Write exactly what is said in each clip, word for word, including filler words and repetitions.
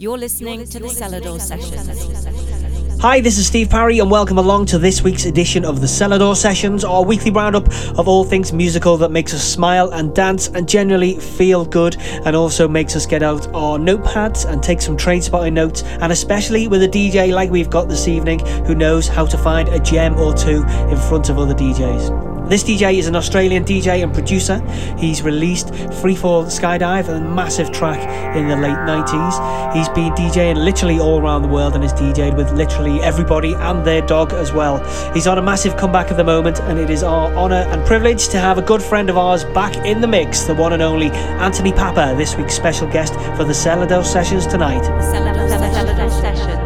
You're listening to the Selador Sessions. Hi, this is Steve Parry and welcome along to this week's edition of the Selador Sessions, our weekly roundup of all things musical that makes us smile and dance and generally feel good, and also makes us get out our notepads and take some train spotting notes, and especially with a D J like we've got this evening who knows how to find a gem or two in front of other D Js. This D J is an Australian D J and producer. He's released Freefall Skydive, a massive track in the late nineties. He's been DJing literally all around the world and has DJed with literally everybody and their dog as well. He's on a massive comeback at the moment, and it is our honour and privilege to have a good friend of ours back in the mix, the one and only Anthony Papa, this week's special guest for the Selador Sessions tonight. Selador Sessions.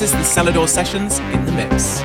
This is the Selador Sessions in the mix.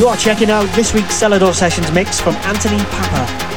You are checking out this week's Selador Sessions mix from Anthony Papa.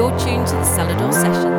You're tuned to the Selador Sessions.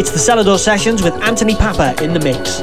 It's the Selador Sessions with Anthony Papa in the mix.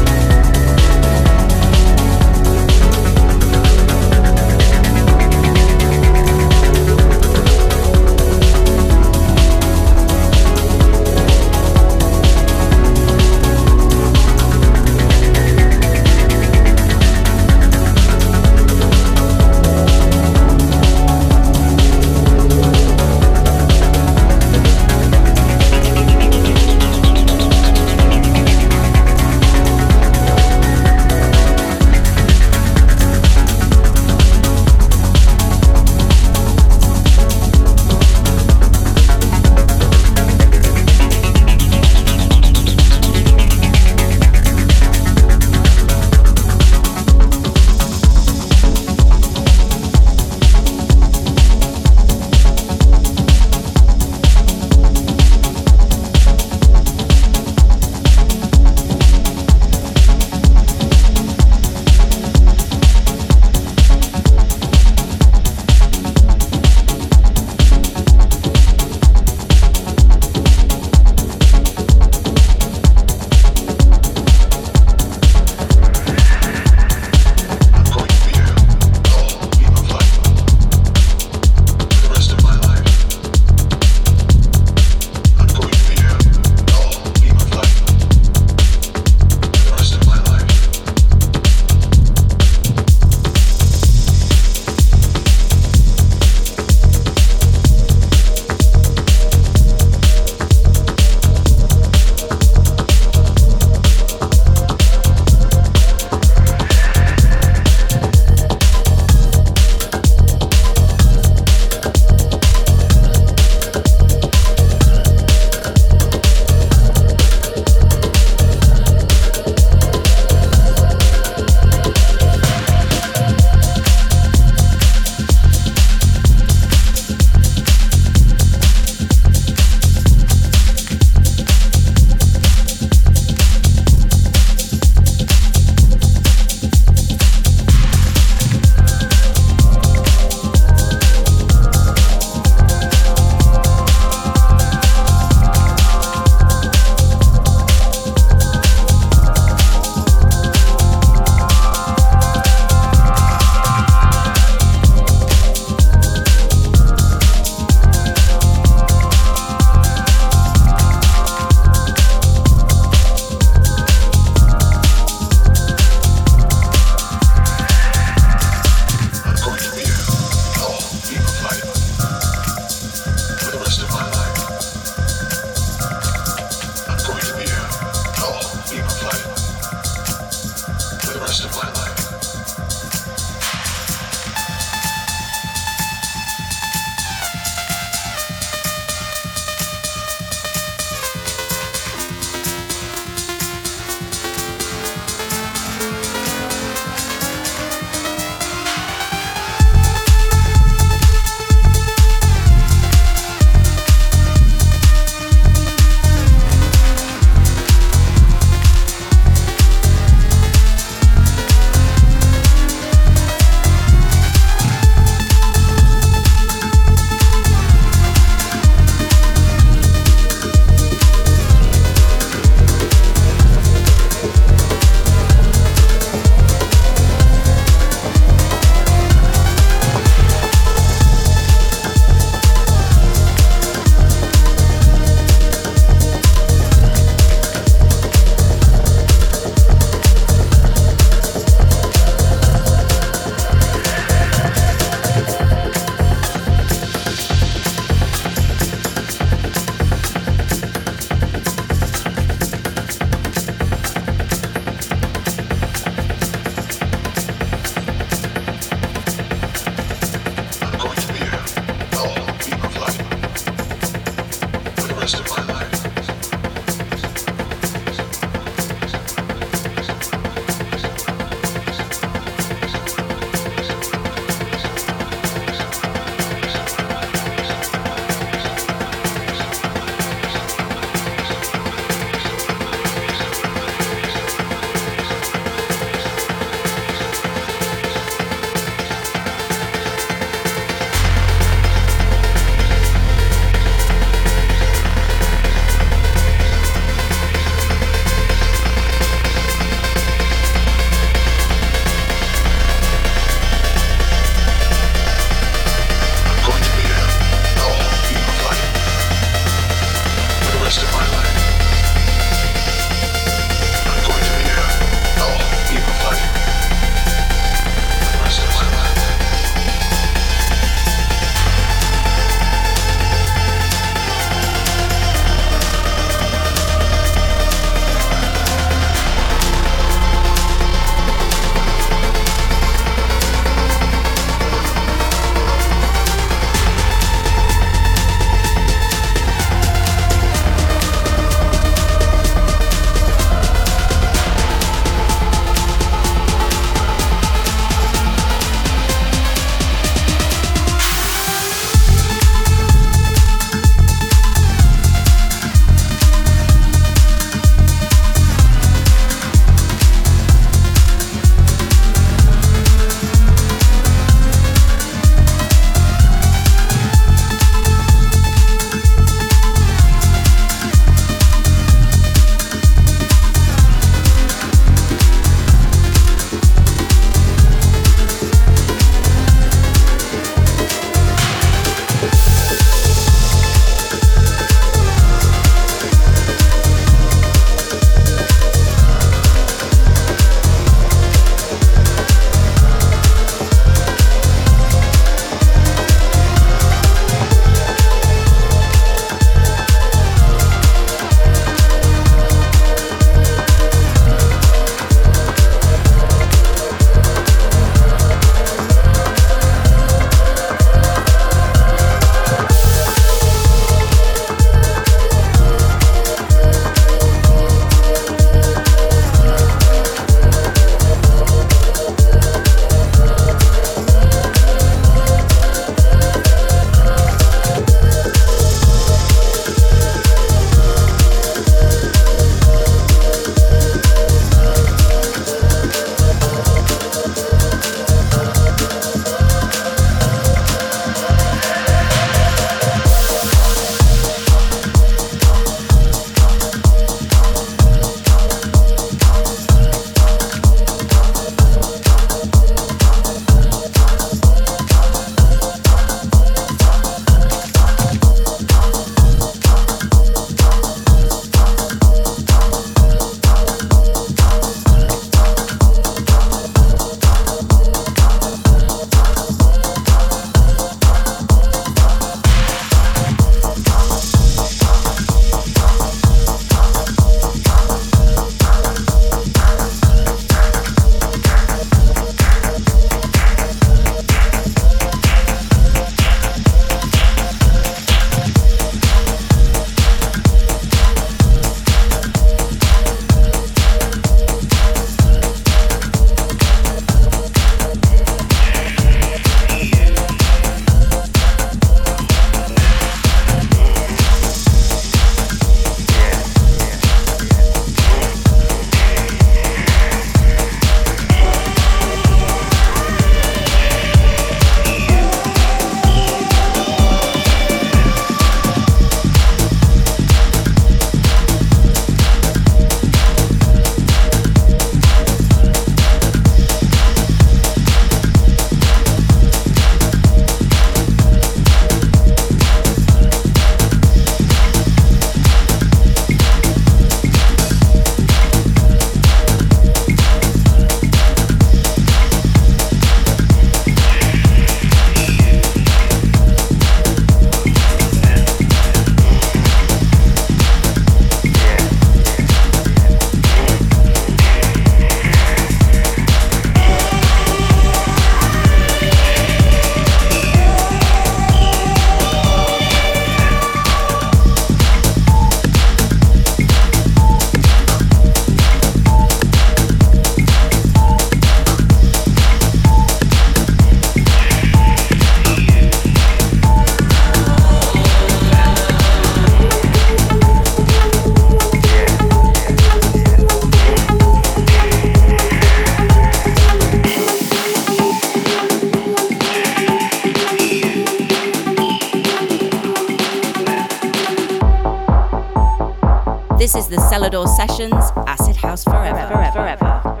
This is the Selador Sessions, Acid House Forever. Forever, forever, forever.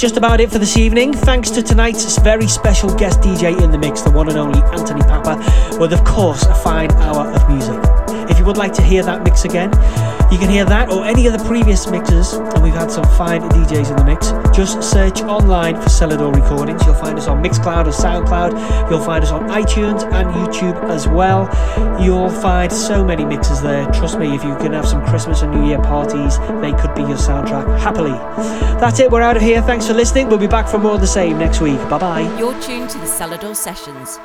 Just about it for this evening. Thanks to tonight's very special guest D J in the mix, the one and only Anthony Papa, with of course a fine hour of music. If you would like to hear that mix again, you can hear that or any of the previous mixes, and we've had some fine D Js in the mix. Just search online for Selador Recordings. You'll find us on Mixcloud or Soundcloud. You'll find us on iTunes and YouTube as well. You'll find so many mixes there. Trust me, if you can have some Christmas and New Year parties, they could be your soundtrack happily. That's it, we're out of here. Thanks for listening. We'll be back for more of the same next week. Bye bye. You're tuned to the Selador Sessions.